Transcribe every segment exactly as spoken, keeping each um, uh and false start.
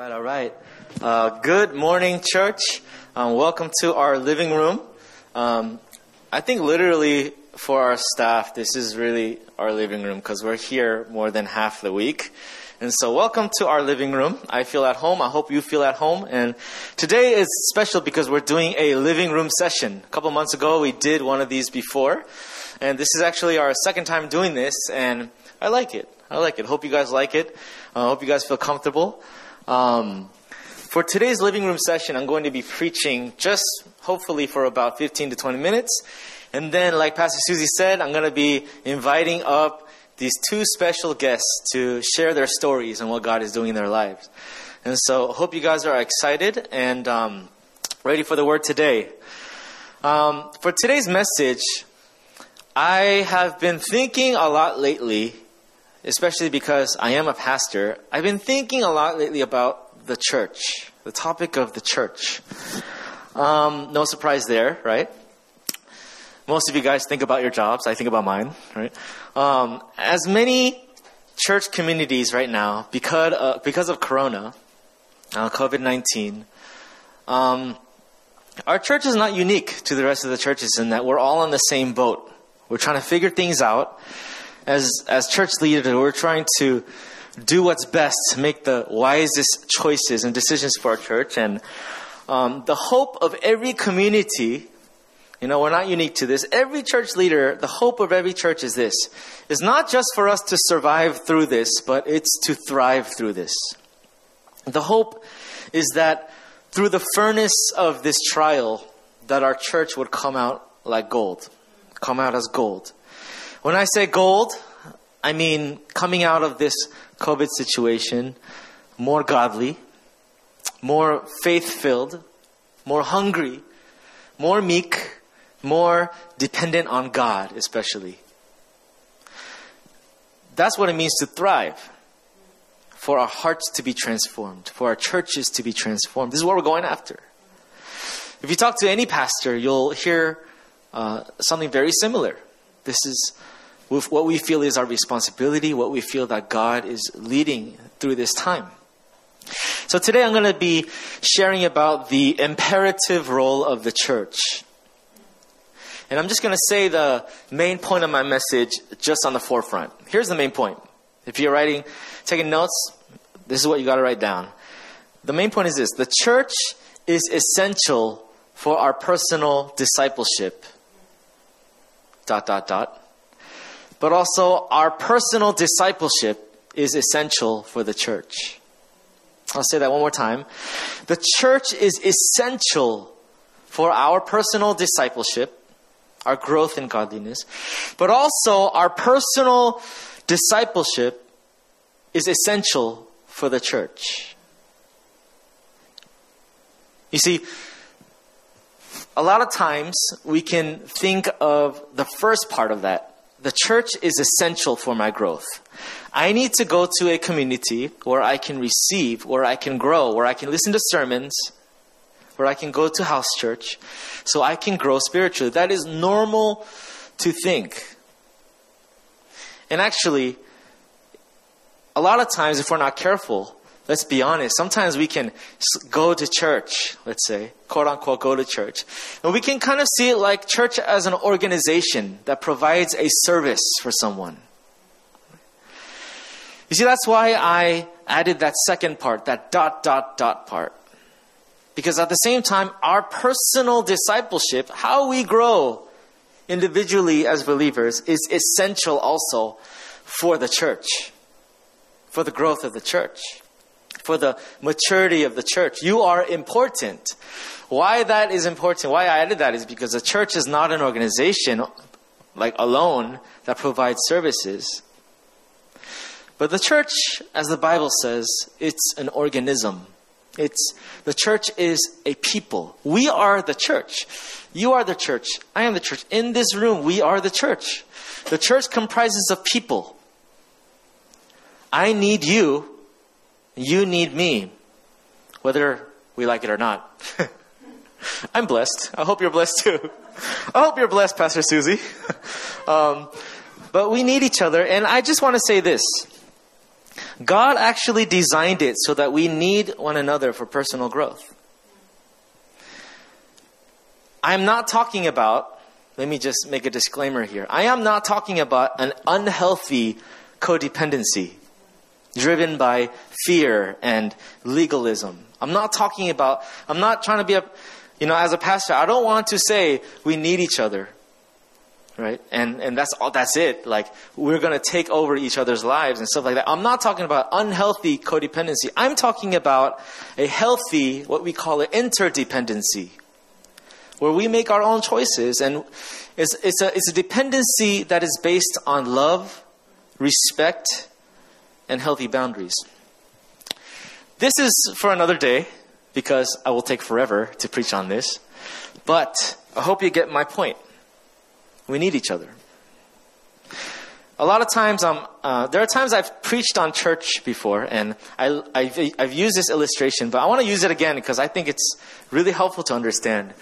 right, all right. Uh, good morning, church. Um, welcome to our living room. Um, I think literally for our staff, this is really our living room because we're here more than half the week. And so welcome to our living room. I feel at home. I hope you feel at home. And today is special because we're doing a living room session. A couple months ago, we did one of these before. And this is actually our second time doing this. And I like it. I like it. Hope you guys like it. I uh, hope you guys feel comfortable. Um, for today's living room session, I'm going to be preaching just hopefully for about fifteen to twenty minutes. And then, like Pastor Susie said, I'm going to be inviting up these two special guests to share their stories and what God is doing in their lives. And so hope you guys are excited and um, ready for the word today. Um, for today's message, I have been thinking a lot lately, especially because I am a pastor. I've been thinking a lot lately about the church, the topic of the church. Um, no surprise there, right? Most of you guys think about your jobs. I think about mine, right? Um, as many church communities right now, because uh, because of Corona, uh, COVID nineteen, um, our church is not unique to the rest of the churches in that we're all on the same boat. We're trying to figure things out. As as church leaders, we're trying to do what's best to make the wisest choices and decisions for our church. And um, the hope of every community. You know, we're not unique to this. Every church leader, the hope of every church is this. It's not just for us to survive through this, but it's to thrive through this. The hope is that through the furnace of this trial, that our church would come out like gold, come out as gold. When I say gold, I mean coming out of this COVID situation, more godly, more faith-filled, more hungry, more meek, more dependent on God, especially. That's what it means to thrive. For our hearts to be transformed. For our churches to be transformed. This is what we're going after. If you talk to any pastor, you'll hear uh, something very similar. This is what we feel is our responsibility. What we feel that God is leading through this time. So today I'm going to be sharing about the imperative role of the church. And I'm just going to say the main point of my message just on the forefront. Here's the main point. If you're writing, taking notes, this is what you got to write down. The main point is this. The church is essential for our personal discipleship. Dot, dot, dot. But also our personal discipleship is essential for the church. I'll say that one more time. The church is essential for our personal discipleship. Our growth in godliness, but also our personal discipleship is essential for the church. You see, a lot of times we can think of the first part of that. The church is essential for my growth. I need to go to a community where I can receive, where I can grow, where I can listen to sermons, where I can go to house church so I can grow spiritually. That is normal to think. And actually, a lot of times if we're not careful, let's be honest, sometimes we can go to church, let's say, quote unquote, go to church. And we can kind of see it like church as an organization that provides a service for someone. You see, that's why I added that second part, that dot, dot, dot part. Because at the same time, our personal discipleship, how we grow individually as believers, is essential also for the church, for the growth of the church, for the maturity of the church. You are important. Why that is important, why I added that is because the church is not an organization like alone that provides services. But the church, as the Bible says, it's an organism. It's the church is a people. We are the church. You are the church. I am the church. In this room, we are the church. The church comprises of people. I need you. You need me. Whether we like it or not. I'm blessed. I hope you're blessed too. I hope you're blessed, Pastor Susie. um, but we need each other. And I just want to say this. God actually designed it so that we need one another for personal growth. I'm not talking about, let me just make a disclaimer here. I am not talking about an unhealthy codependency driven by fear and legalism. I'm not talking about, I'm not trying to be a, you know, as a pastor, I don't want to say we need each other, right? And and that's all, that's it. Like, we're going to take over each other's lives and stuff like that. I'm not talking about unhealthy codependency. I'm talking about a healthy, what we call an interdependency, where we make our own choices. And it's it's a, it's a dependency that is based on love, respect, and healthy boundaries. This is for another day, because I will take forever to preach on this. But I hope you get my point. We need each other. A lot of times, um, uh, there are times I've preached on church before, and I, I've, I've used this illustration, but I want to use it again because I think it's really helpful to understand.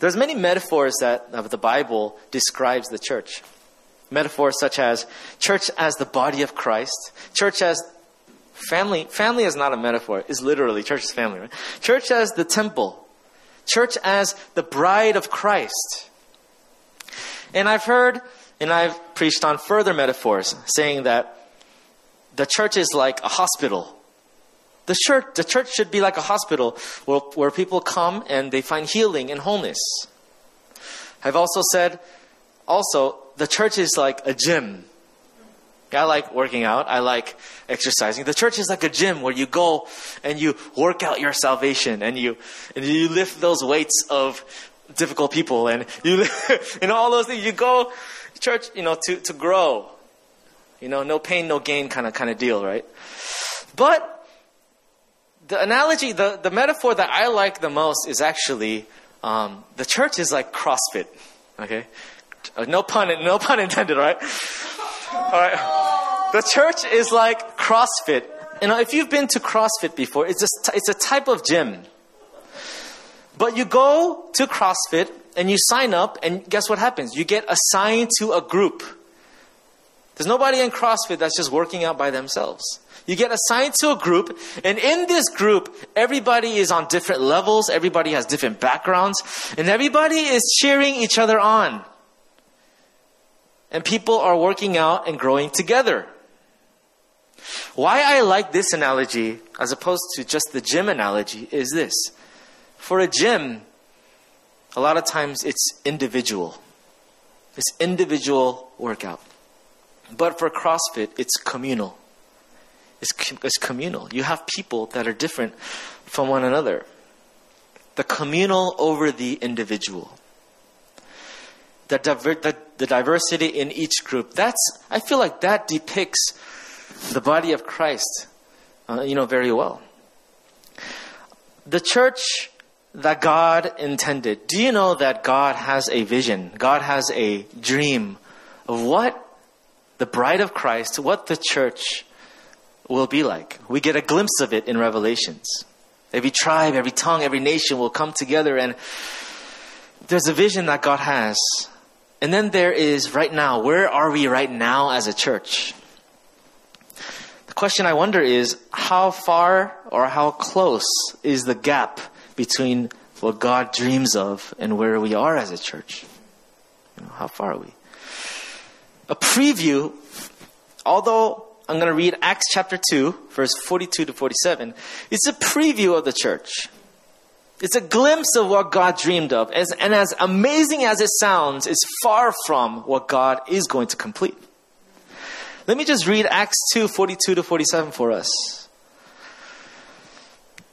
There's many metaphors that of the Bible describes the church. Metaphors such as church as the body of Christ, church as family. Family is not a metaphor. It's literally church is family, right? Church as the temple, church as the bride of Christ. And I've heard and I've preached on further metaphors saying that the church is like a hospital. The church, the church should be like a hospital where, where people come and they find healing and wholeness. I've also said also the church is like a gym. I like working out. I like exercising. The church is like a gym where you go and you work out your salvation and you and you lift those weights of difficult people and you you know all those things. You go church, you know, to, to grow. You know, no pain, no gain kind of kind of deal, right? But the analogy, the, the metaphor that I like the most is actually um, the church is like CrossFit. Okay, no pun no pun intended, right? All right. The church is like CrossFit. You know, if you've been to CrossFit before, it's a, it's a type of gym. But you go to CrossFit and you sign up, and guess what happens? You get assigned to a group. There's nobody in CrossFit that's just working out by themselves. You get assigned to a group, and in this group, everybody is on different levels, everybody has different backgrounds, and everybody is cheering each other on. And people are working out and growing together. Why I like this analogy as opposed to just the gym analogy is this. For a gym, a lot of times it's individual. It's individual workout. But for CrossFit, it's communal. It's, it's communal. You have people that are different from one another. The communal over the individual. The, diver- the, the diversity in each group. That's, I feel like that depicts the body of Christ, uh, you know, very well. The church that God intended. Do you know that God has a vision? God has a dream of what the bride of Christ, what the church will be like. We get a glimpse of it in Revelations. Every tribe, every tongue, every nation will come together, and there's a vision that God has. And then there is right now. Where are we right now as a church? The question I wonder is, how far or how close is the gap between what God dreams of and where we are as a church? You know, how far are we? A preview, although I'm going to read Acts chapter two, verse forty-two to forty-seven. It's a preview of the church. It's a glimpse of what God dreamed of. As, and as amazing as it sounds, it's far from what God is going to complete. Let me just read Acts two, forty-two to forty-seven for us.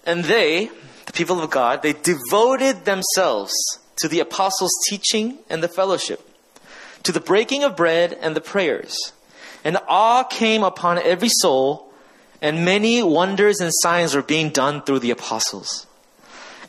And they, the people of God, they devoted themselves to the apostles' teaching and the fellowship, to the breaking of bread and the prayers. And awe came upon every soul, and many wonders and signs were being done through the apostles.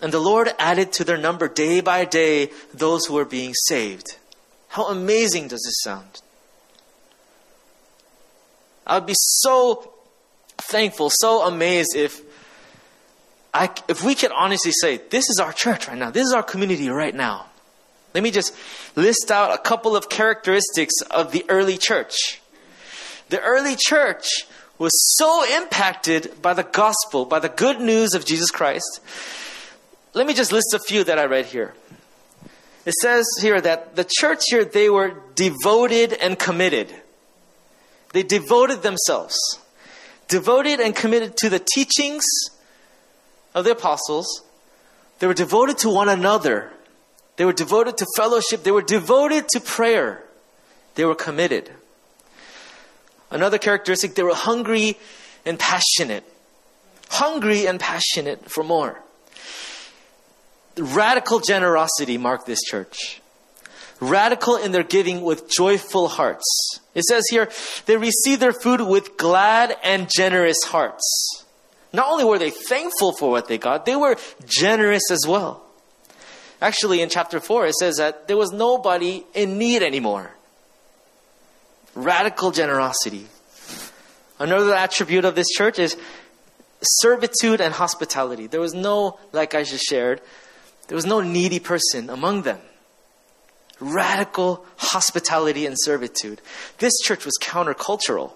And the Lord added to their number day by day those who were being saved. How amazing does this sound? I would be so thankful, so amazed if I, if we could honestly say, this is our church right now. This is our community right now. Let me just list out a couple of characteristics of the early church. The early church was so impacted by the gospel, by the good news of Jesus Christ. Let me just list a few that I read here. It says here that the church here, they were devoted and committed. They devoted themselves. Devoted and committed to the teachings of the apostles. They were devoted to one another. They were devoted to fellowship. They were devoted to prayer. They were committed. Another characteristic, they were hungry and passionate. Hungry and passionate for more. Radical generosity marked this church. Radical in their giving with joyful hearts. It says here, they received their food with glad and generous hearts. Not only were they thankful for what they got, they were generous as well. Actually, in chapter four, it says that there was nobody in need anymore. Radical generosity. Another attribute of this church is servitude and hospitality. There was no, like I just shared, there was no needy person among them. Radical hospitality and servitude. This church was countercultural.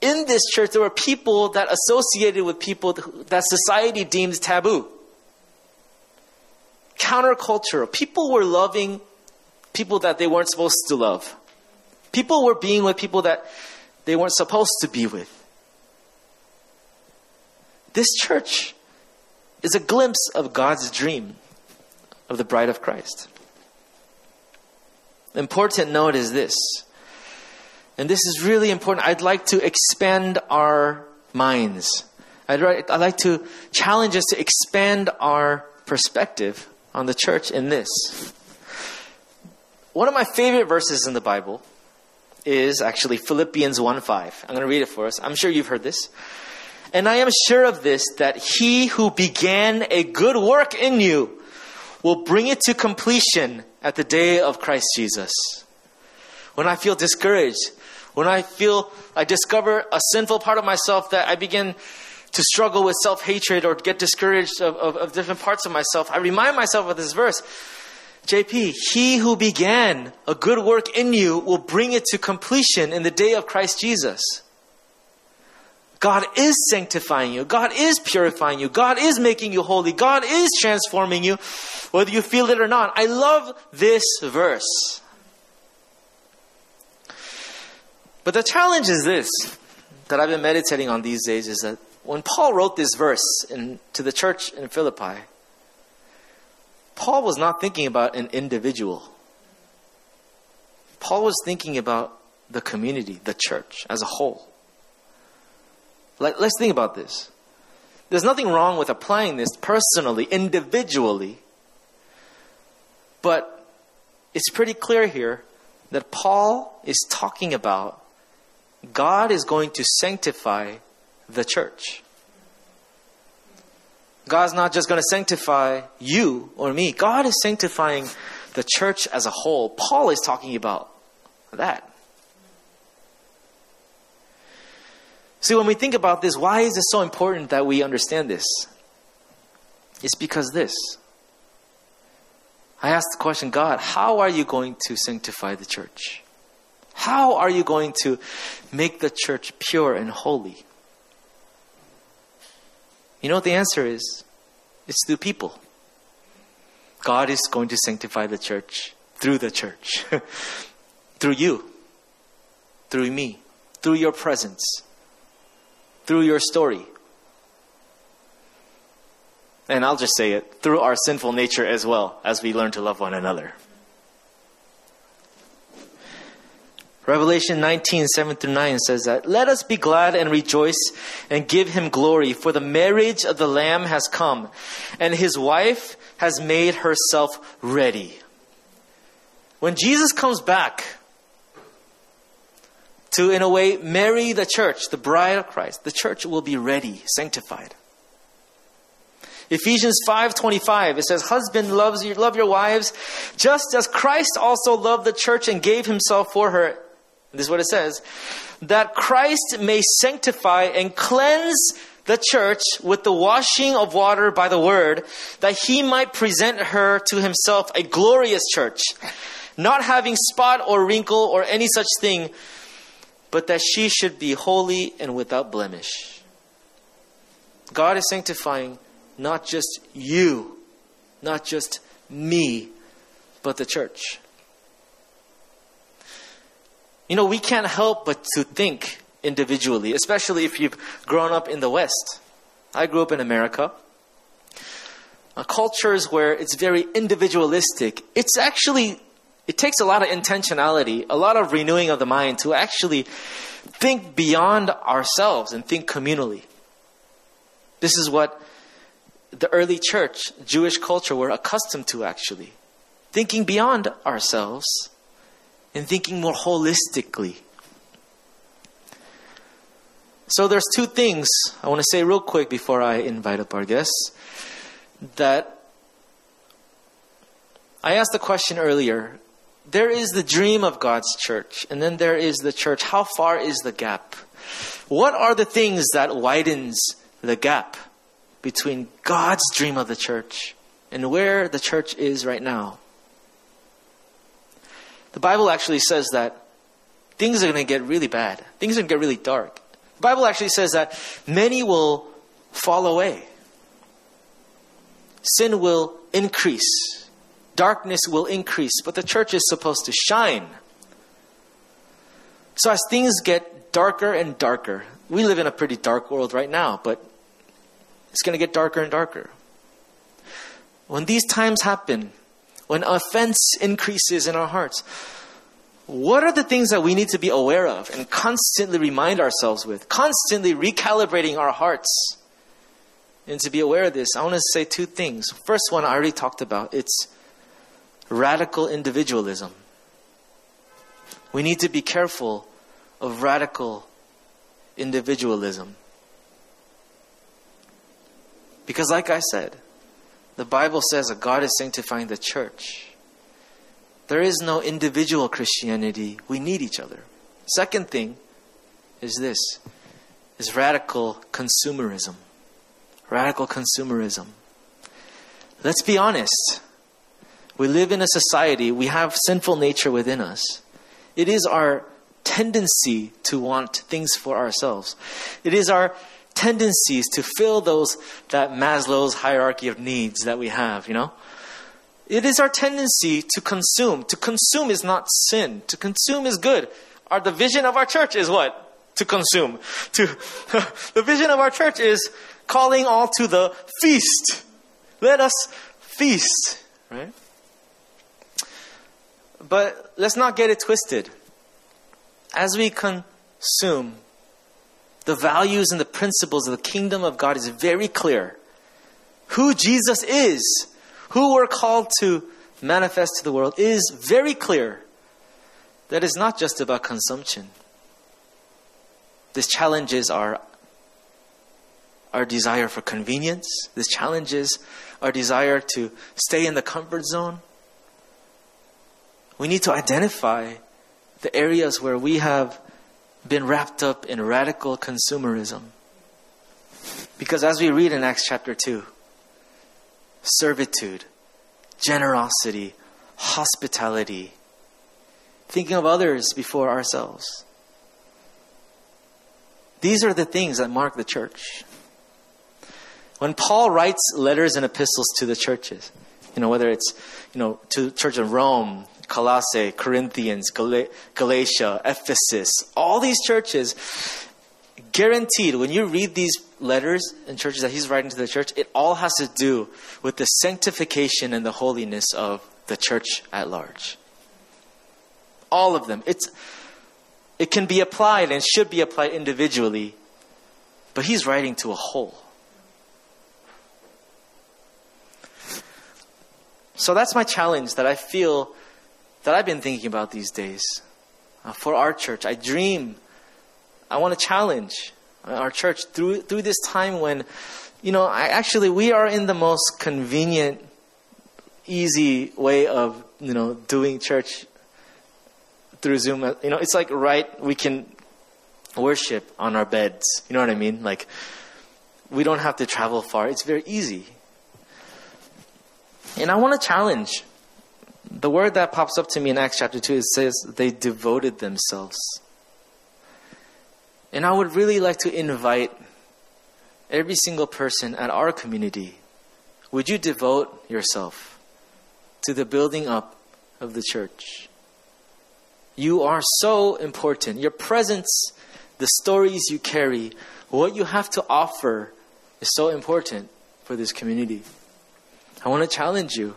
In this church, there were people that associated with people that society deems taboo. Countercultural. People were loving people that they weren't supposed to love. People were being with people that they weren't supposed to be with. This church is a glimpse of God's dream of the bride of Christ. Important note is this, and this is really important. I'd like to expand our minds. I'd, I'd like to challenge us to expand our perspective on the church in this. One of my favorite verses in the Bible is actually Philippians one five. I'm going to read it for us. I'm sure you've heard this. And I am sure of this, that he who began a good work in you will bring it to completion at the day of Christ Jesus. When I feel discouraged, when I feel I discover a sinful part of myself that I begin to struggle with self-hatred or get discouraged of, of, of different parts of myself, I remind myself of this verse. J P, he who began a good work in you will bring it to completion in the day of Christ Jesus. God is sanctifying you. God is purifying you. God is making you holy. God is transforming you, whether you feel it or not. I love this verse. But the challenge is this, that I've been meditating on these days, is that when Paul wrote this verse in, to the church in Philippi, Paul was not thinking about an individual. Paul was thinking about the community, the church as a whole. Like, let's think about this. There's nothing wrong with applying this personally, individually. But it's pretty clear here that Paul is talking about God is going to sanctify the church. God's not just going to sanctify you or me. God is sanctifying the church as a whole. Paul is talking about that. See, when we think about this, why is it so important that we understand this? It's because this. I asked the question, God, how are you going to sanctify the church? How are you going to make the church pure and holy? You know what the answer is? It's through people. God is going to sanctify the church through the church. Through you. Through me. Through your presence. Through your story. And I'll just say it, through our sinful nature as well, as we learn to love one another. Revelation nineteen, seven through nine says that, let us be glad and rejoice and give him glory, for the marriage of the Lamb has come, and his wife has made herself ready. When Jesus comes back, to, in a way, marry the church, the bride of Christ. The church will be ready, sanctified. Ephesians five twenty-five, it says, Husband, loves your, love your wives, just as Christ also loved the church and gave himself for her. This is what it says. That Christ may sanctify and cleanse the church with the washing of water by the word, that he might present her to himself a glorious church, not having spot or wrinkle or any such thing, but that she should be holy and without blemish. God is sanctifying not just you, not just me, but the church. You know, we can't help but to think individually, especially if you've grown up in the West. I grew up in America. Uh, cultures where it's very individualistic, it's actually, it takes a lot of intentionality, a lot of renewing of the mind to actually think beyond ourselves and think communally. This is what the early church, Jewish culture, were accustomed to, actually. Thinking beyond ourselves and thinking more holistically. So there's two things I want to say real quick before I invite up our guests. That I asked the question earlier. There is the dream of God's church, and then there is the church. How far is the gap? What are the things that widens the gap between God's dream of the church and where the church is right now? The Bible actually says that things are going to get really bad. Things are going to get really dark. The Bible actually says that many will fall away. Sin will increase. Darkness will increase. But the church is supposed to shine. So as things get darker and darker, we live in a pretty dark world right now, but it's going to get darker and darker. When these times happen, when offense increases in our hearts, what are the things that we need to be aware of and constantly remind ourselves with, constantly recalibrating our hearts? And to be aware of this, I want to say two things. First one I already talked about. It's radical individualism. We need to be careful of radical individualism. Because like I said, the Bible says that God is sanctifying the church. There is no individual Christianity. We need each other. Second thing is this, is radical consumerism. Radical consumerism. Let's be honest. We live in a society, we have sinful nature within us. It is our tendency to want things for ourselves. It is our tendencies to fill those, that Maslow's hierarchy of needs that we have, you know. It is our tendency to consume. To consume is not sin. To consume is good. Our, the vision of our church is what? To consume. To the vision of our church is calling all to the feast. Let us feast, right? But let's not get it twisted. As we consume, the values and the principles of the kingdom of God is very clear. Who Jesus is, who we're called to manifest to the world, is very clear. That is not just about consumption. This challenges our, our desire for convenience. This challenges our desire to stay in the comfort zone. We need to identify the areas where we have been wrapped up in radical consumerism. Because as we read in Acts chapter two, servitude, generosity, hospitality, thinking of others before ourselves. These are the things that mark the church. When Paul writes letters and epistles to the churches, you know, whether it's, you know, to the church of Rome, Colossae, Corinthians, Gal- Galatia, Ephesus, all these churches, guaranteed when you read these letters and churches that he's writing to the church, it all has to do with the sanctification and the holiness of the church at large. All of them. It's, it can be applied and should be applied individually, but he's writing to a whole. So that's my challenge that I feel that I've been thinking about these days. Uh, for our church, I dream I want to challenge our church through through this time when, you know, I actually we are in the most convenient, easy way of, you know, doing church through Zoom. You know, it's like, right, we can worship on our beds. You know what I mean? Like, we don't have to travel far. It's very easy. And I want to challenge. The word that pops up to me in Acts chapter two, it says they devoted themselves. And I would really like to invite every single person at our community. Would you devote yourself to the building up of the church? You are so important. Your presence, the stories you carry, what you have to offer is so important for this community. I want to challenge you,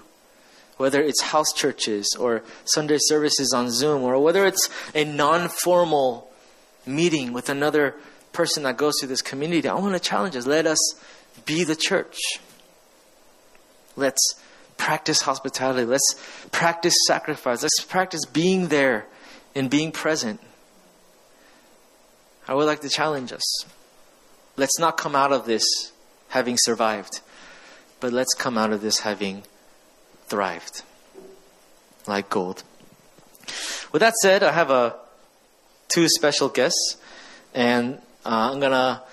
whether it's house churches or Sunday services on Zoom, or whether it's a non-formal meeting with another person that goes through this community. I want to challenge us. Let us be the church. Let's practice hospitality. Let's practice sacrifice. Let's practice being there and being present. I would like to challenge us. Let's not come out of this having survived, but let's come out of this having thrived like gold. With that said, I have a two special guests, and uh, I'm gonna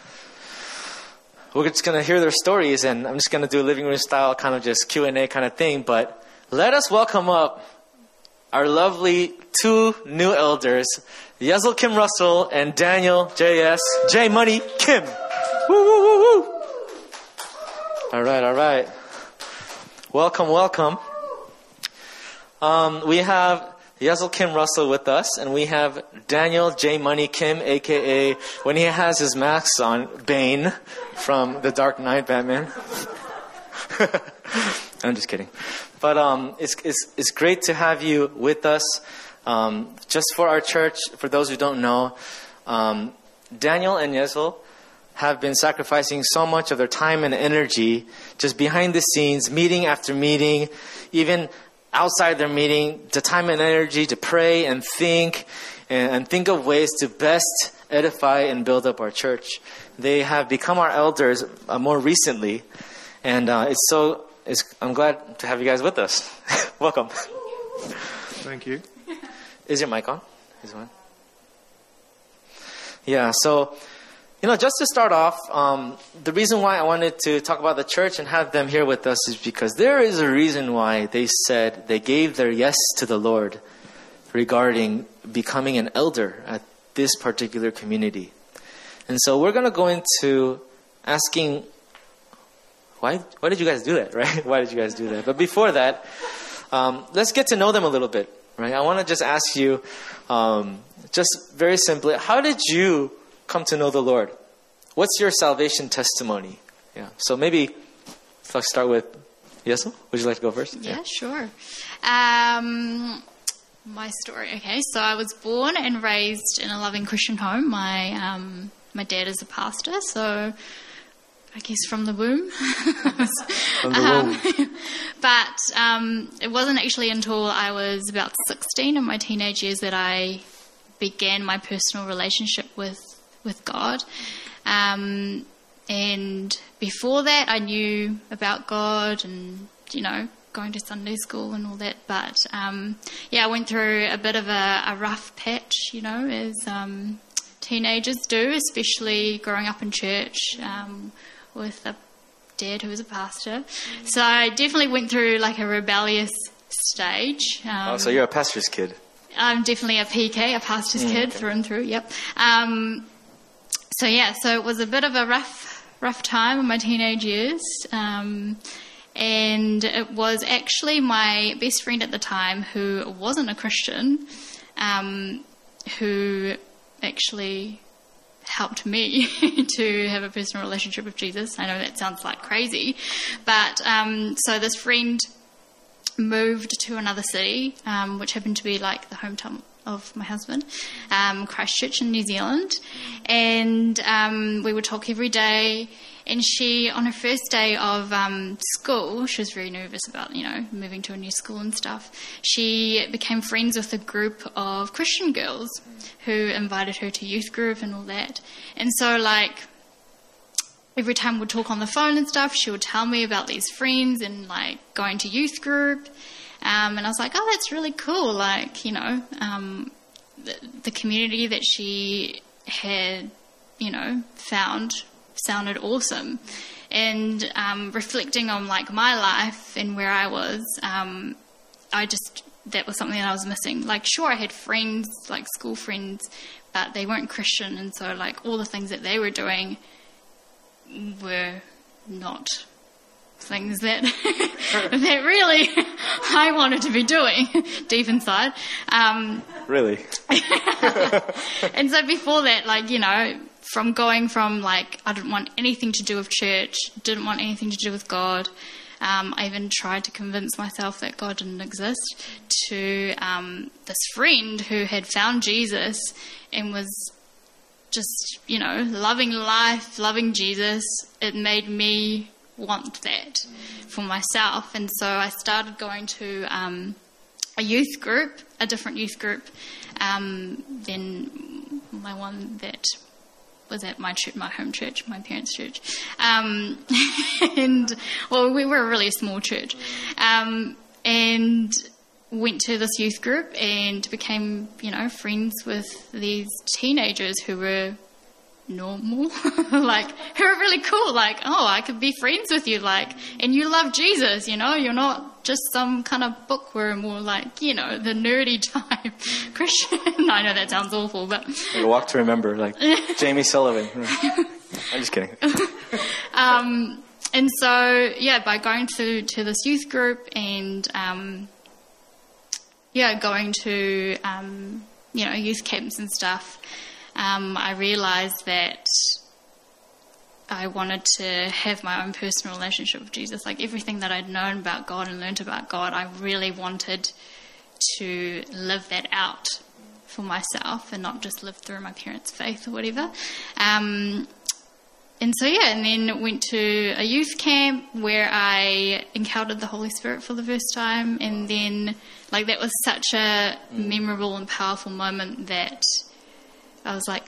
we're just gonna hear their stories, and I'm just gonna do a living room style kind of just Q and A kind of thing. But let us welcome up our lovely two new elders, Yezel Kim Russell and Daniel J S J Money Kim. Woo woo woo woo! All right, all right. Welcome, welcome. Um, we have Yezel Kim Russell with us, and we have Daniel J. Money Kim, a k a when he has his mask on, Bane from The Dark Knight Batman. I'm just kidding. But um, it's, it's, it's great to have you with us. Um, just for our church, for those who don't know, um, Daniel and Yezel have been sacrificing so much of their time and energy just behind the scenes, meeting after meeting, even outside their meeting, the time and energy to pray and think and, and think of ways to best edify and build up our church. They have become our elders uh, more recently, and uh, it's so it's, I'm glad to have you guys with us. Welcome. Thank you. Is your mic on? Is one? Yeah. So, you know, just to start off, um, the reason why I wanted to talk about the church and have them here with us is because there is a reason why they said they gave their yes to the Lord regarding becoming an elder at this particular community. And so we're going to go into asking, why, why did you guys do that, right? Why did you guys do that? But before that, um, let's get to know them a little bit, right? I want to just ask you, um, just very simply, how did you come to know the Lord? What's your salvation testimony? Yeah. So maybe let's start with Yezel. Would you like to go first? Yeah, yeah. Sure. Um, my story. Okay. So I was born and raised in a loving Christian home. My um, my dad is a pastor, so I guess from the womb. from the womb. Um, but um, it wasn't actually until I was about sixteen in my teenage years that I began my personal relationship with with God. Um, and before that, I knew about God and, you know, going to Sunday school and all that. But, um, yeah, I went through a bit of a, a rough patch, you know, as um, teenagers do, especially growing up in church um, with a dad who was a pastor. So I definitely went through, like, a rebellious stage. Um, oh, so you're a pastor's kid. I'm definitely a P K, a pastor's mm, kid, okay. Through and through, yep. Um So, yeah, so it was a bit of a rough, rough time in my teenage years. Um, and it was actually my best friend at the time who wasn't a Christian, um, who actually helped me to have a personal relationship with Jesus. I know that sounds like crazy, but um, so this friend moved to another city, um, which happened to be like the hometown of my husband, um, Christchurch in New Zealand, and um, we would talk every day, And she, on her first day of um, school, she was very nervous about, you know, moving to a new school and stuff. She became friends with a group of Christian girls who invited her to youth group and all that. And so, like, every time we'd talk on the phone and stuff, she would tell me about these friends and, like, going to youth group. Um, and I was like, oh, that's really cool. Like, you know, um, the, the community that she had, you know, found sounded awesome. And um, reflecting on like my life and where I was, um, I just, that was something that I was missing. Like, sure, I had friends, like school friends, but they weren't Christian, and so like all the things that they were doing were not things that that really I wanted to be doing deep inside. Um, really? And so before that, like, you know, from going from, like, I didn't want anything to do with church, didn't want anything to do with God. Um, I even tried to convince myself that God didn't exist, to um, this friend who had found Jesus and was just, you know, loving life, loving Jesus. It made me want that for myself. And so I started going to um, a youth group, a different youth group um, than my one that was at my church, my home church, my parents' church. Um, and, well, we were a really small church. Um, and went to this youth group and became, you know, friends with these teenagers who were normal. Like, who were really cool. Like, oh, I could be friends with you. Like, and you love Jesus, you know, you're not just some kind of bookworm or like, you know, the nerdy type Christian. I know that sounds awful, but like a walk to remember, like Jamie Sullivan. I'm just kidding. um, and so, yeah, by going to, to this youth group and, um, yeah, going to, um, you know, youth camps and stuff, um, I realised that I wanted to have my own personal relationship with Jesus. Like, everything that I'd known about God and learnt about God, I really wanted to live that out for myself and not just live through my parents' faith or whatever. Um, and so, yeah, and then went to a youth camp where I encountered the Holy Spirit for the first time. And then, like, that was such a memorable and powerful moment that I was like,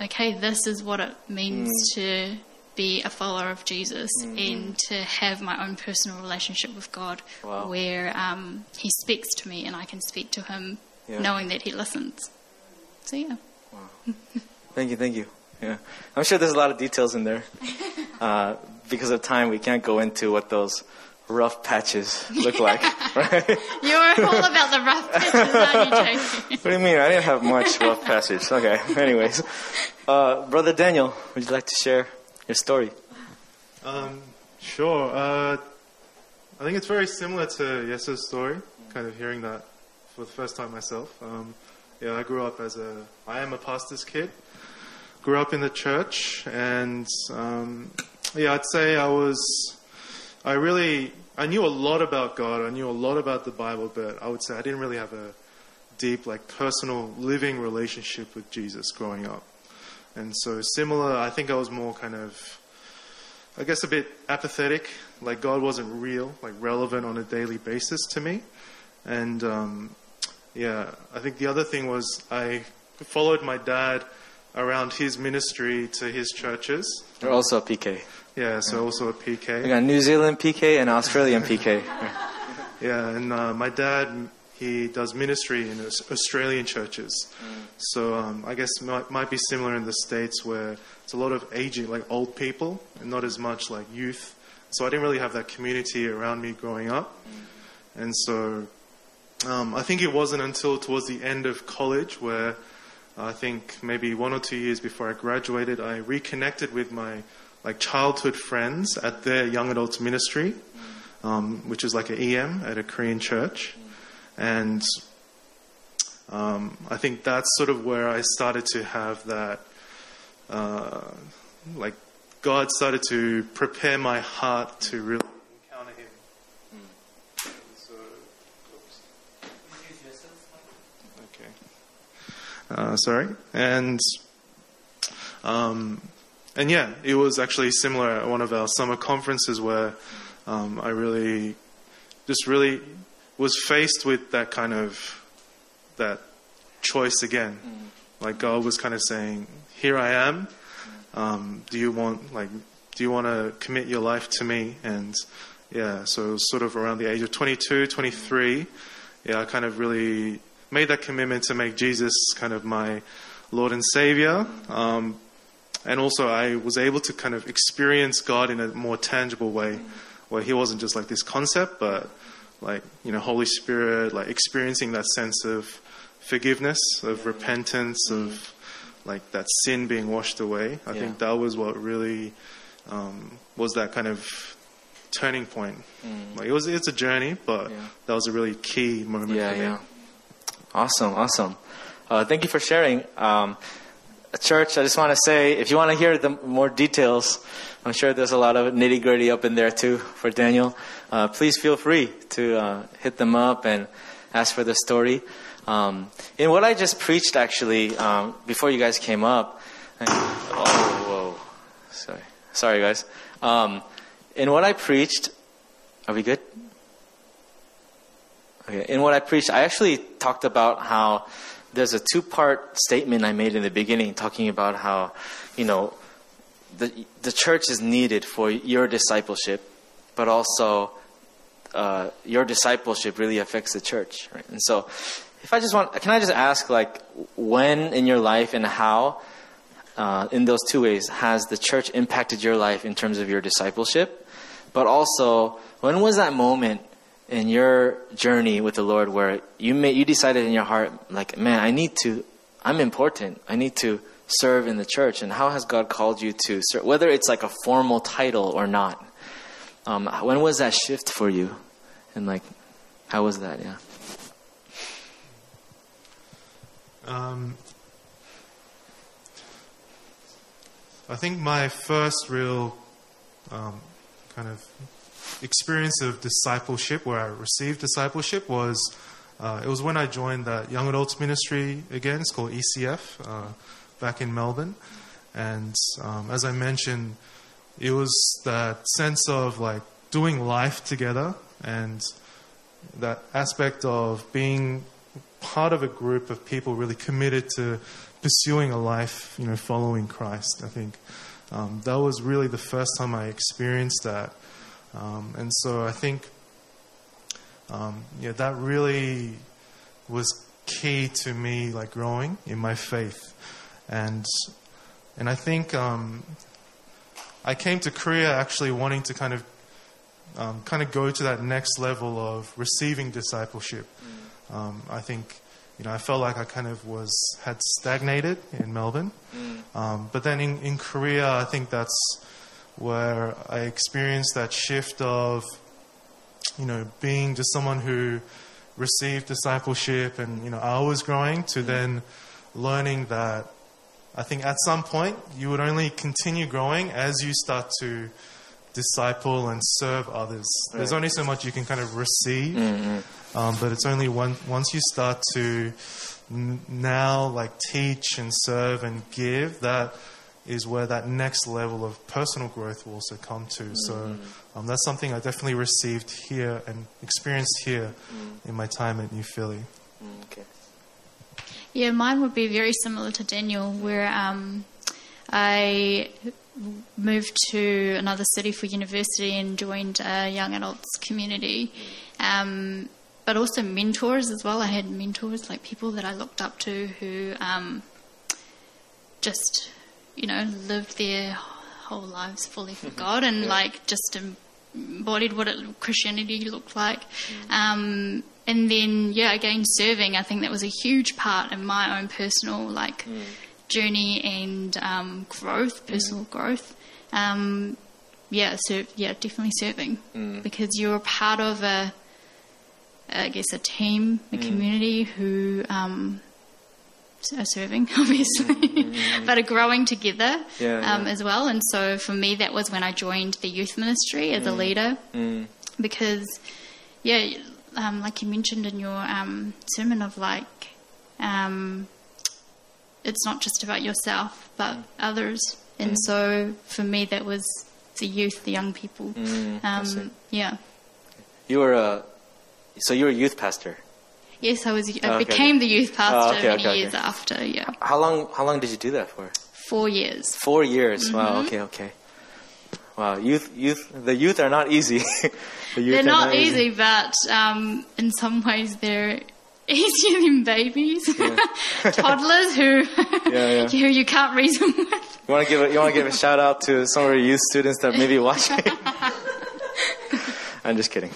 okay, this is what it means mm. to be a follower of Jesus mm. and to have my own personal relationship with God. Wow. Where um, he speaks to me and I can speak to him, yeah, knowing that he listens. So, yeah. Wow. Thank you, thank you. Yeah, I'm sure there's a lot of details in there. Uh, because of time, we can't go into what those rough patches look like, right? You're all about the rough patches, aren't you, Jason? What do you mean? I didn't have much rough patches. Okay, anyways. Uh, Brother Daniel, would you like to share your story? Um, sure. Uh, I think it's very similar to Yesel's story, kind of hearing that for the first time myself. Um, yeah, I grew up as a, I am a pastor's kid. Grew up in the church, and um, yeah, I'd say I was, I really, I knew a lot about God. I knew a lot about the Bible, but I would say I didn't really have a deep, like, personal living relationship with Jesus growing up. And so similar, I think I was more kind of, I guess, a bit apathetic. Like, God wasn't real, like relevant on a daily basis to me. And um, yeah, I think the other thing was I followed my dad around his ministry to his churches. They're also a P K. Yeah, so yeah. also a P K. We got New Zealand P K and Australian P K. Yeah, and uh, my dad, he does ministry in Australian churches. Mm. So um, I guess might might be similar in the States, where it's a lot of aging, like old people, and not as much like youth. So I didn't really have that community around me growing up. Mm. And so um, I think it wasn't until towards the end of college where I think maybe one or two years before I graduated, I reconnected with my like childhood friends at their young adults ministry, um, which is like an E M at a Korean church. And um, I think that's sort of where I started to have that, uh, like God started to prepare my heart to really encounter him. Uh, sorry, and um, and yeah, it was actually similar at one of our summer conferences where um, I really, just really was faced with that kind of, that choice again. Mm. Like God was kind of saying, here I am. Um, do you want, like, do you want to commit your life to me? And yeah, so it was sort of around the age of twenty-two, twenty-three. Yeah, I kind of really made that commitment to make Jesus kind of my Lord and Savior. Um, and also I was able to kind of experience God in a more tangible way, where he wasn't just like this concept, but like, you know, Holy Spirit, like experiencing that sense of forgiveness, of repentance, of like that sin being washed away. I yeah. think that was what really um, was that kind of turning point. Mm. Like it was, it's a journey, but yeah. that was a really key moment yeah, for me. Yeah. Awesome, awesome. Uh, thank you for sharing. Um, church, I just want to say, if you want to hear the more details, I'm sure there's a lot of nitty gritty up in there too for Daniel. Uh, please feel free to uh, hit them up and ask for the story. Um, in what I just preached, actually, um, before you guys came up, and, oh, whoa, sorry, sorry guys. Um, in what I preached, are we good? Okay. In what I preached, I actually talked about how there's a two-part statement I made in the beginning, talking about how, you know, the the church is needed for your discipleship, but also uh, your discipleship really affects the church, right? And so, if I just want, can I just ask, like, when in your life and how, uh, in those two ways, has the church impacted your life in terms of your discipleship? But also, when was that moment in your journey with the Lord where you made, you decided in your heart, like, man, I need to, I'm important. I need to serve in the church. And how has God called you to serve? Whether it's like a formal title or not. Um, when was that shift for you? And like, how was that? Yeah. Um, I think my first real um, kind of experience of discipleship, where I received discipleship, was uh, it was when I joined that young adults ministry again. It's called E C F, uh, back in Melbourne. And um, as I mentioned, it was that sense of like doing life together, and that aspect of being part of a group of people really committed to pursuing a life, you know, following Christ. I think um, that was really the first time I experienced that, um, and so I think, um, yeah, that really was key to me, like growing in my faith, and and I think um, I came to Korea actually wanting to kind of um, kind of go to that next level of receiving discipleship. Mm. Um, I think, you know, I felt like I kind of was, had stagnated in Melbourne. Mm. Um, but then in, in Korea, I think that's where I experienced that shift of, you know, being just someone who received discipleship and, you know, I was growing to mm. then learning that I think at some point you would only continue growing as you start to disciple and serve others. Right. There's only so much you can kind of receive. Mm-hmm. Um, but it's only one, once you start to n- now like teach and serve and give, that is where that next level of personal growth will also come to. Mm-hmm. So um, that's something I definitely received here and experienced here mm. in my time at New Philly. Mm, okay. Yeah, mine would be very similar to Daniel, where um, I moved to another city for university and joined a young adults community. Um, but also mentors as well. I had mentors, like people that I looked up to who um, just, you know, lived their whole lives fully for God and yeah. like just embodied what it, Christianity looked like. Yeah. Um, and then, yeah, again, serving. I think that was a huge part in my own personal like yeah. journey and um, growth, personal yeah. growth. Um, yeah, so, yeah, definitely serving mm. because you're a part of a, I guess, a team, a mm. community who um, are serving, obviously, mm. but are growing together yeah, um, yeah. as well. And so for me, that was when I joined the youth ministry as mm. a leader mm. because, yeah, um, like you mentioned in your um, sermon of like, um, it's not just about yourself, but mm. others And so for me, that was the youth, the young people. Mm, um, yeah. You were a, so you were a youth pastor? Yes, I was. I oh, okay. became the youth pastor oh, okay, many okay, years okay. after. Yeah. How long? How long did you do that for? Four years. Four years. Mm-hmm. Wow. Okay. Okay. Wow. Youth. Youth. The youth are not easy. the youth they're not, not easy, easy. But um, in some ways they're easier than babies, yeah. toddlers who yeah, yeah. you, you can't reason with. You want to give a, you want to give a shout out to some of your youth students that may be watching. I'm just kidding.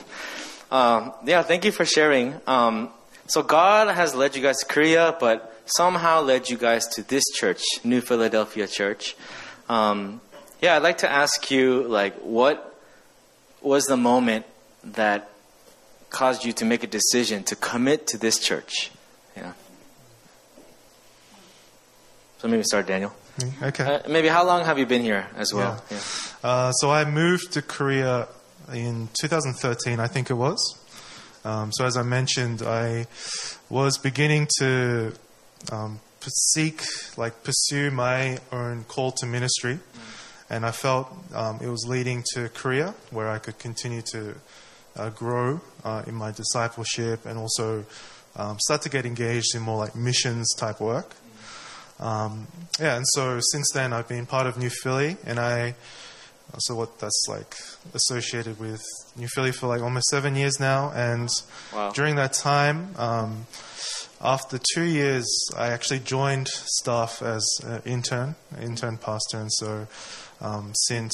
Um, yeah. Thank you for sharing. Um, So God has led you guys to Korea, but somehow led you guys to this church, New Philadelphia Church. Um, yeah, I'd like to ask you, like, what was the moment that caused you to make a decision to commit to this church? Yeah. So maybe start, Daniel. Okay. Uh, maybe how long have you been here as well? Yeah. Yeah. Uh, so I moved to Korea in two thousand thirteen, I think it was. Um, so as I mentioned, I was beginning to um, seek, like pursue my own call to ministry. Mm-hmm. And I felt um, it was leading to Korea, where I could continue to uh, grow uh, in my discipleship and also um, start to get engaged in more like missions type work. Mm-hmm. Um, yeah, and so since then I've been part of New Philly, and I... So what that's like associated with New Philly for like almost seven years now. And wow. during that time, um, after two years, I actually joined staff as an intern, intern pastor. And so um, since,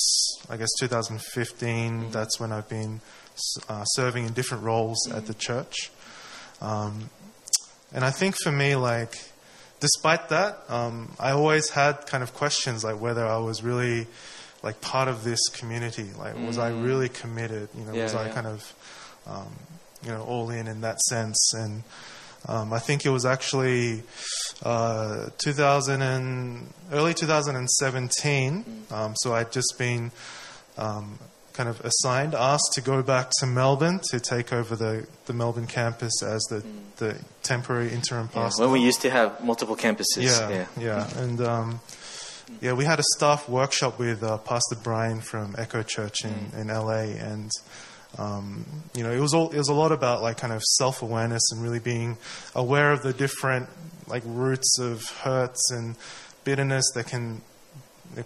I guess, two thousand fifteen, mm-hmm. that's when I've been uh, serving in different roles mm-hmm. at the church. Um, and I think for me, like, despite that, um, I always had kind of questions like whether I was really... like part of this community, like was mm. I really committed, you know, yeah, was I yeah. kind of, um, you know, all in in that sense. And um, I think it was actually uh, two thousand and early two thousand seventeen. Mm. Um, so I'd just been um, kind of assigned, asked to go back to Melbourne to take over the, the Melbourne campus as the, mm. the temporary interim pastor. Yeah, when we used to have multiple campuses. Yeah, yeah. yeah. And... Um, Yeah, we had a staff workshop with uh, Pastor Brian from Echo Church in, mm. in L A, and um, you know, it was all it was a lot about like kind of self-awareness and really being aware of the different like roots of hurts and bitterness that can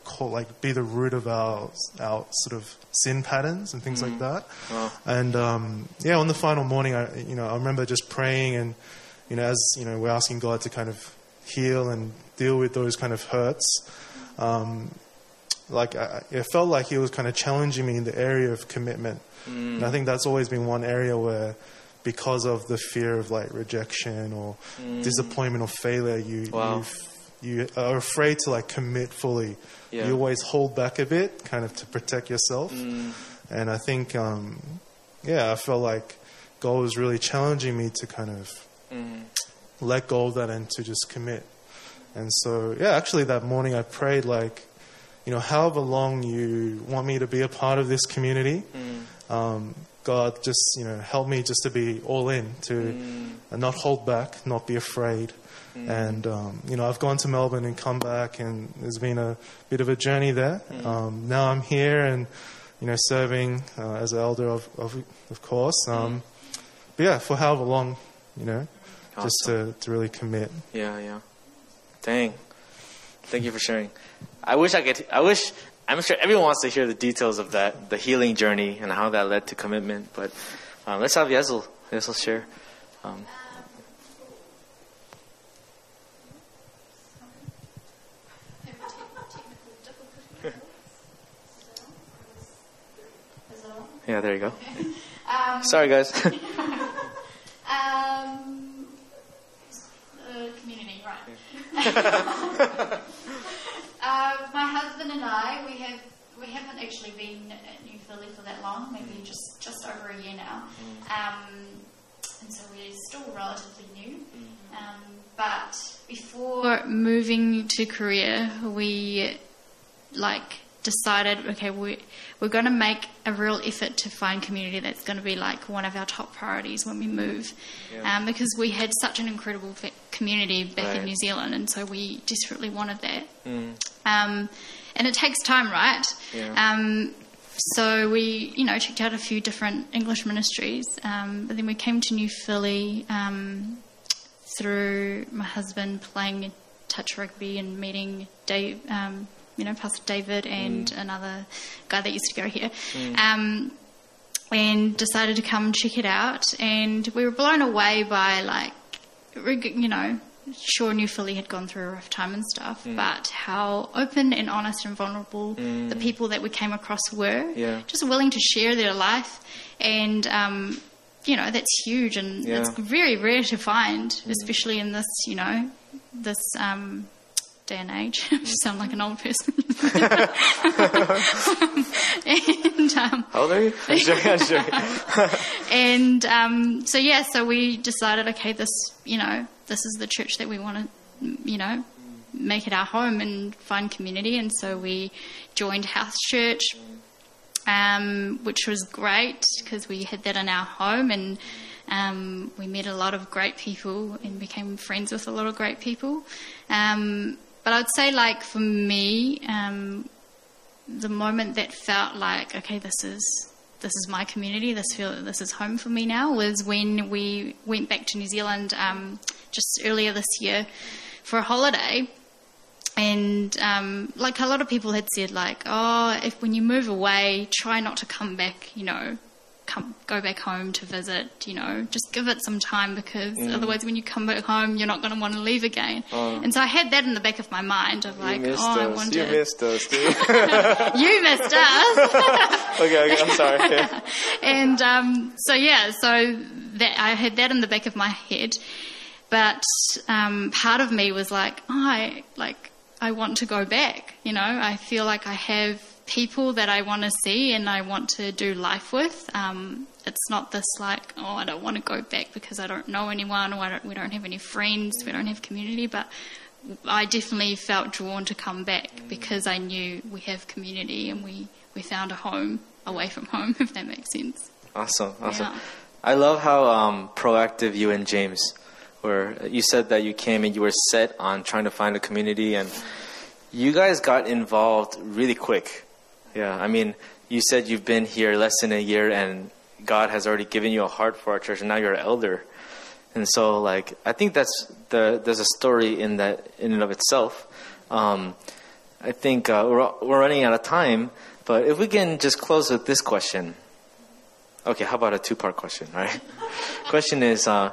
call, like be the root of our our sort of sin patterns and things mm. like that. Wow. And um, yeah, on the final morning, I you know I remember just praying, and you know as you know we're asking God to kind of heal and deal with those kind of hurts. Um, like I, it felt like he was kind of challenging me in the area of commitment, mm. and I think that's always been one area where, because of the fear of like rejection or mm. disappointment or failure, you wow. you you are afraid to like commit fully. Yeah. You always hold back a bit, kind of to protect yourself. Mm. And I think, um, yeah, I felt like God was really challenging me to kind of mm. let go of that and to just commit. And so, yeah, actually that morning I prayed like, you know, however long you want me to be a part of this community, mm. um, God, just, you know, help me just to be all in, to mm. uh, not hold back, not be afraid. Mm. And, um, you know, I've gone to Melbourne and come back, and there's been a bit of a journey there. Mm. Um, now I'm here and, you know, serving uh, as an elder, of, of, of course. Um, mm. But, yeah, for however long, you know, awesome. just to, to really commit. Yeah, yeah. Dang. Thank you for sharing. I wish I could, I wish, I'm sure everyone wants to hear the details of that, the healing journey and how that led to commitment. But um, let's have Yezel, Yezel share. Um, yeah, there you go. Um, Sorry, guys. um, community, right. uh, my husband and I, we have we haven't actually been at New Philly for that long, maybe just, just over a year now. Um, and so we're still relatively new. Um, but before moving to Korea, we like decided, okay, we, we're going to make a real effort to find community. That's going to be like one of our top priorities when we move, yeah. um, because we had such an incredible community back right. in New Zealand, and so we desperately wanted that. Mm. Um, and it takes time, right? Yeah. Um, so we, you know, checked out a few different English ministries, um, but then we came to New Philly um, through my husband playing touch rugby and meeting Dave, um, you know, Pastor David and mm. another guy that used to go here, mm. um, and decided to come check it out. And we were blown away by, like, you know, sure, New Philly had gone through a rough time and stuff, mm. but how open and honest and vulnerable mm. the people that we came across were, yeah. just willing to share their life. And, um, you know, that's huge, and yeah. it's very rare to find, mm. especially in this, you know, this... Um, day and age. I sound like an old person. um, and, um, How old are you? I'm joking, I'm joking. And um, so, yeah, so we decided, okay, this, you know, this is the church that we want to, you know, make it our home and find community. And so we joined House Church, um, which was great because we had that in our home, and um, we met a lot of great people and became friends with a lot of great people. Um, But I would say, like, for me, um, the moment that felt like, okay, this is this is my community, this feel this is home for me now, was when we went back to New Zealand um, just earlier this year for a holiday. And um, like a lot of people had said, like, oh, if when you move away, try not to come back, you know, come go back home to visit, you know, just give it some time, because mm. otherwise when you come back home you're not going to want to leave again. Oh. And so I had that in the back of my mind of like, oh, us. I wonder. You missed us, dude. You missed us. okay, okay, I'm sorry. Okay. And um, so, yeah, so that I had that in the back of my head. But um, part of me was like, oh, I, like, I want to go back, you know. I feel like I have people that I want to see and I want to do life with. Um, it's not this like, oh, I don't want to go back because I don't know anyone, or I don't, we don't have any friends, we don't have community. But I definitely felt drawn to come back because I knew we have community and we, we found a home away from home, if that makes sense. Awesome, awesome. Yeah. I love how um, proactive you and James were. You said that you came and you were set on trying to find a community, and you guys got involved really quick. Yeah, I mean, you said you've been here less than a year and God has already given you a heart for our church, and now you're an elder. And so, like, I think that's the there's a story in that in and of itself. Um, I think uh, we're, we're running out of time, but if we can just close with this question. Okay, how about a two-part question, right? Question is, uh,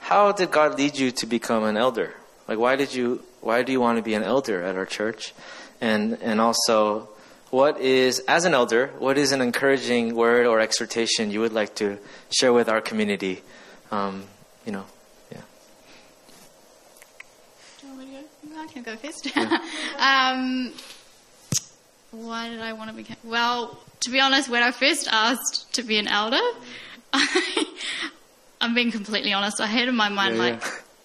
how did God lead you to become an elder? Like, why did you why do you want to be an elder at our church? And and also, what is, as an elder, what is an encouraging word or exhortation you would like to share with our community? Um, you know, yeah. Do you want me to go? I can go first. Yeah. um, why did I want to become? Well, to be honest, when I first asked to be an elder, I, I'm being completely honest, I had in my mind, yeah, like,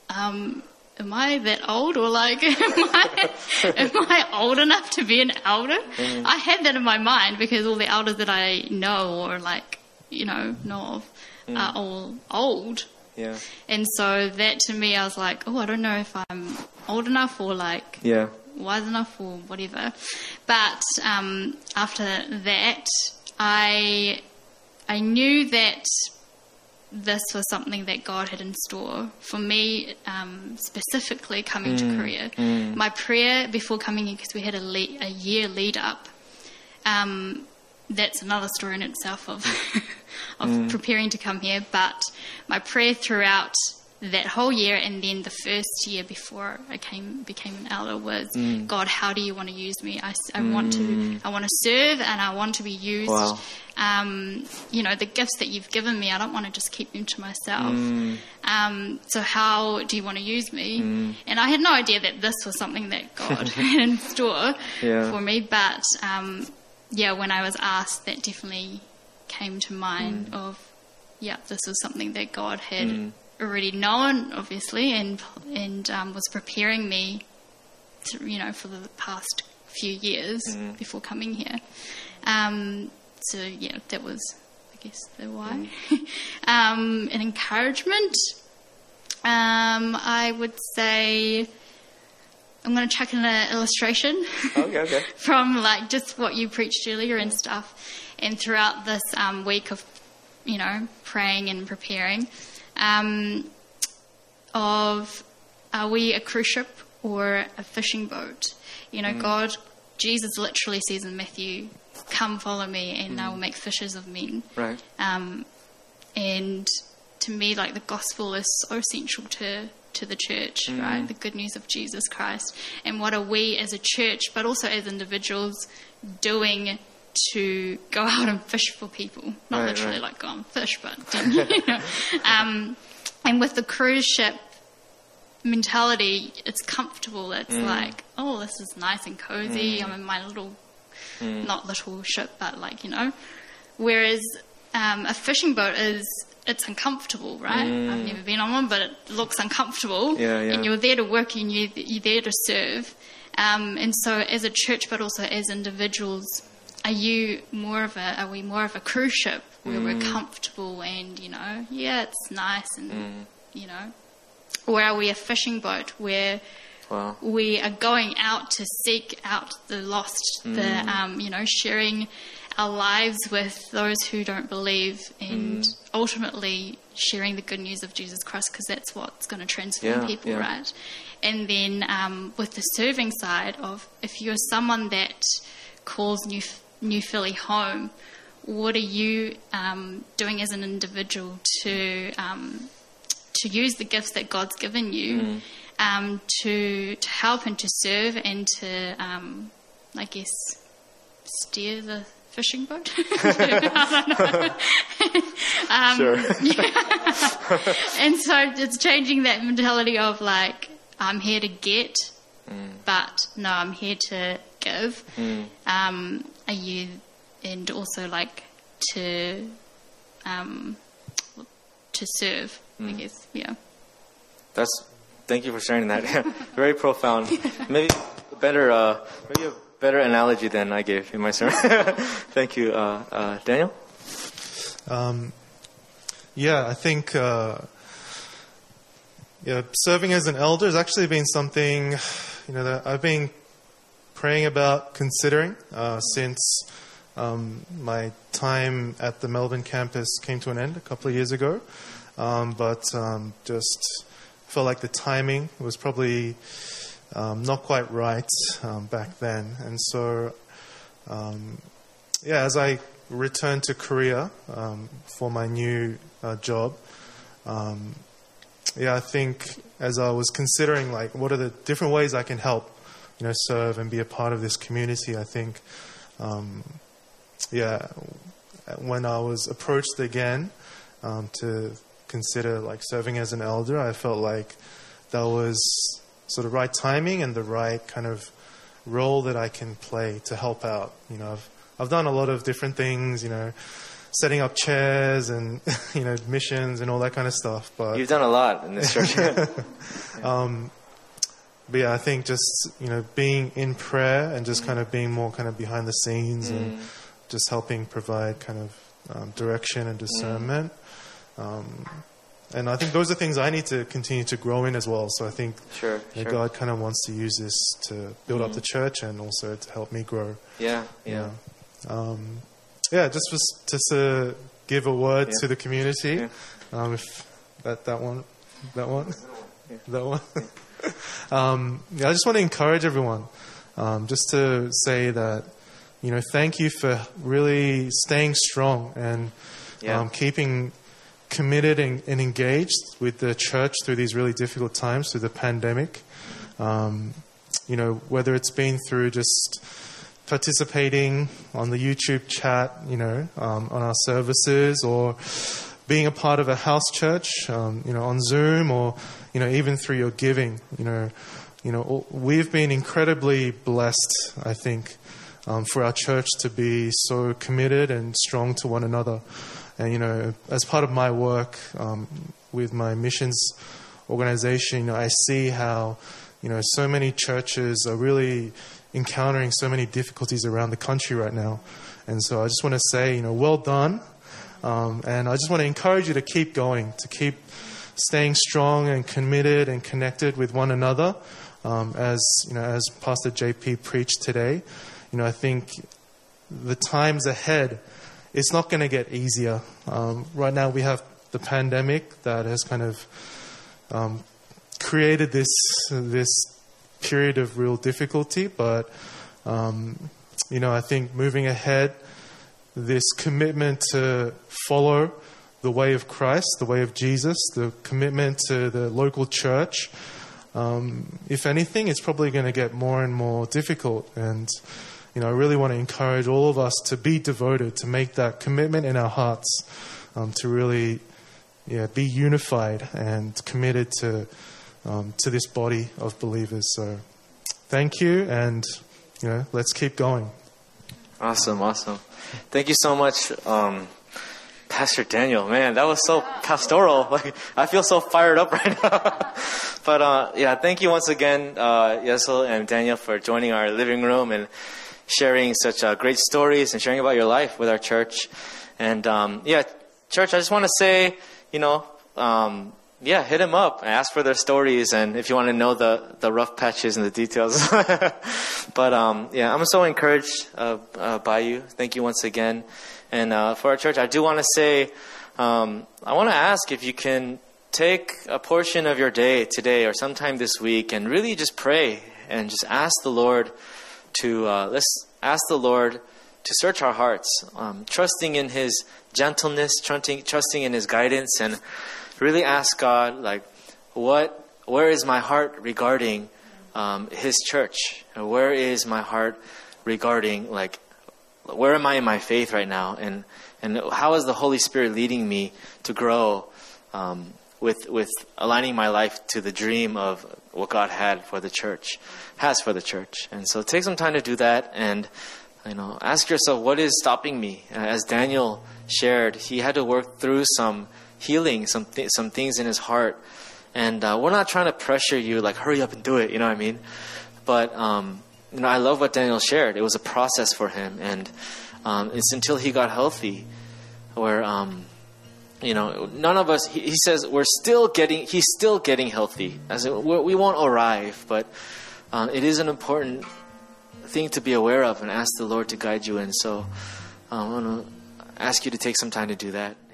yeah. Um, am I that old, or like, am I, am I old enough to be an elder? Mm. I had that in my mind because all the elders that I know, or like, you know, know of, mm. are all old. Yeah. And so that, to me, I was like, oh, I don't know if I'm old enough, or like, yeah, wise enough, or whatever. But um, after that, I I knew that this was something that God had in store for me, um, specifically coming mm, to Korea. Mm. My prayer before coming here, because we had a, le- a year lead up, um, that's another story in itself of, of mm. preparing to come here. But my prayer throughout that whole year, and then the first year before I came became an elder, was, mm. God, how do you want to use me? I, I mm. want to I want to serve, and I want to be used. Wow. Um, you know, the gifts that you've given me, I don't want to just keep them to myself. Mm. Um, so how do you want to use me? Mm. And I had no idea that this was something that God had in store yeah. for me. But um, yeah, when I was asked, that definitely came to mind mm. of, yeah, this was something that God had mm. already known, obviously, and and um, was preparing me to, you know, for the past few years mm. before coming here. Um, so, yeah, that was, I guess, the why. Mm. um, an encouragement. Um, I would say... I'm going to chuck in an illustration okay, okay. from like just what you preached earlier and stuff. And throughout this um, week of, you know, praying and preparing, um, of are we a cruise ship or a fishing boat? You know, mm. God, Jesus literally says in Matthew, "Come, follow me, and mm. I will make fishers of men." Right. Um, and to me, like the gospel is so essential to. to the church, mm. right? The good news of Jesus Christ. And what are we as a church, but also as individuals, doing to go out and fish for people? Not right, literally right. like go and fish, but, you know. Um, and with the cruise ship mentality, it's comfortable. It's mm. like, oh, this is nice and cozy. Mm. I'm in my little, mm. not little ship, but like, you know. Whereas um, a fishing boat is, it's uncomfortable, right? Mm. I've never been on one, but it looks uncomfortable. Yeah, yeah. And you're there to work and you, you're there to serve. Um, and so as a church, but also as individuals, are you more of a, are we more of a cruise ship where mm. we're comfortable and, you know, yeah, it's nice and, mm. you know, or are we a fishing boat where wow. we are going out to seek out the lost, mm. the, um, you know, sharing our lives with those who don't believe and mm. ultimately sharing the good news of Jesus Christ, because that's what's going to transform yeah, people, yeah. right? And then um, with the serving side of, if you're someone that calls New, New Philly home, what are you um, doing as an individual to um, to use the gifts that God's given you mm. um, to, to help and to serve and to, um, I guess, steer the fishing boat? I don't know. um, sure. yeah. And so it's changing that mentality of like, I'm here to get, mm. but no, I'm here to give. Mm. Um, are you, and also like to, um, to serve, mm. I guess. Yeah. That's, thank you for sharing that. Very profound. Yeah. Maybe better, uh, maybe a, better analogy than I gave in my sermon. Thank you. Uh, uh, Daniel? Um, yeah, I think uh, yeah, serving as an elder has actually been something, you know, that I've been praying about considering uh, since um, my time at the Melbourne campus came to an end a couple of years ago. Um, but um, just felt like the timing was probably... Um, not quite right um, back then. And so, um, yeah, as I returned to Korea um, for my new uh, job, um, yeah, I think as I was considering, like, what are the different ways I can help, you know, serve and be a part of this community, I think, um, yeah, when I was approached again um, to consider, like, serving as an elder, I felt like that was... sort of right timing and the right kind of role that I can play to help out. You know, I've I've done a lot of different things, you know, setting up chairs and, you know, missions and all that kind of stuff. But you've done a lot in this church. um, but yeah, I think just, you know, being in prayer and just mm. kind of being more kind of behind the scenes mm. and just helping provide kind of um, direction and discernment. Mm. Um And I think those are things I need to continue to grow in as well. So I think sure, sure. God kind of wants to use this to build mm. up the church and also to help me grow. Yeah, yeah. Yeah, um, yeah just was, just to give a word yeah. to the community. Yeah. Um, if that, that one, that one, yeah. that one. um, yeah, I just want to encourage everyone um, just to say that, you know, thank you for really staying strong and yeah. um, keeping... committed and, and engaged with the church through these really difficult times, through the pandemic. Um, you know, whether it's been through just participating on the YouTube chat, you know, um, on our services, or being a part of a house church, um, you know, on Zoom, or, you know, even through your giving, you know, you know, we've been incredibly blessed, I think, um, for our church to be so committed and strong to one another. And, you know, as part of my work um, with my missions organization, you know, I see how, you know, so many churches are really encountering so many difficulties around the country right now. And so I just want to say, you know, well done. Um, and I just want to encourage you to keep going, to keep staying strong and committed and connected with one another. Um, as, you know, as Pastor J P preached today, you know, I think the times ahead, it's not going to get easier. Um, right now we have the pandemic that has kind of um, created this this period of real difficulty. But, um, you know, I think moving ahead, this commitment to follow the way of Christ, the way of Jesus, the commitment to the local church, um, if anything, it's probably going to get more and more difficult. And, you know, I really want to encourage all of us to be devoted, to make that commitment in our hearts, um, to really yeah, be unified and committed to um, to this body of believers. So thank you, and, you know, let's keep going. Awesome, awesome. Thank you so much, um, Pastor Daniel. Man, that was so pastoral. Like, I feel so fired up right now. But, uh, yeah, thank you once again, uh, Yezel and Daniel, for joining our living room and sharing such uh, great stories and sharing about your life with our church. And, um, yeah, church, I just want to say, you know, um, yeah, hit them up and ask for their stories. And if you want to know the, the rough patches and the details. But, um, yeah, I'm so encouraged uh, uh, by you. Thank you once again. And uh, for our church, I do want to say, um, I want to ask if you can take a portion of your day today or sometime this week and really just pray and just ask the Lord to, uh, let's ask the Lord to search our hearts, um, trusting in His gentleness, trusting, trusting in His guidance, and really ask God, like, what, where is my heart regarding um, His church? Where is my heart regarding, like, where am I in my faith right now? And and how is the Holy Spirit leading me to grow um, with with aligning my life to the dream of what God had for the church, has for the church? And so take some time to do that, and, you know, ask yourself, what is stopping me? As Daniel shared, he had to work through some healing, some th- some things in his heart. And uh, we're not trying to pressure you, like, hurry up and do it, you know what I mean? But, um, you know, I love what Daniel shared. It was a process for him. And um, it's until he got healthy where, um, you know, none of us, he, he says, we're still getting, he's still getting healthy. As in, we won't arrive, but um, it is an important thing to be aware of and ask the Lord to guide you in. So um, I want to ask you to take some time to do that.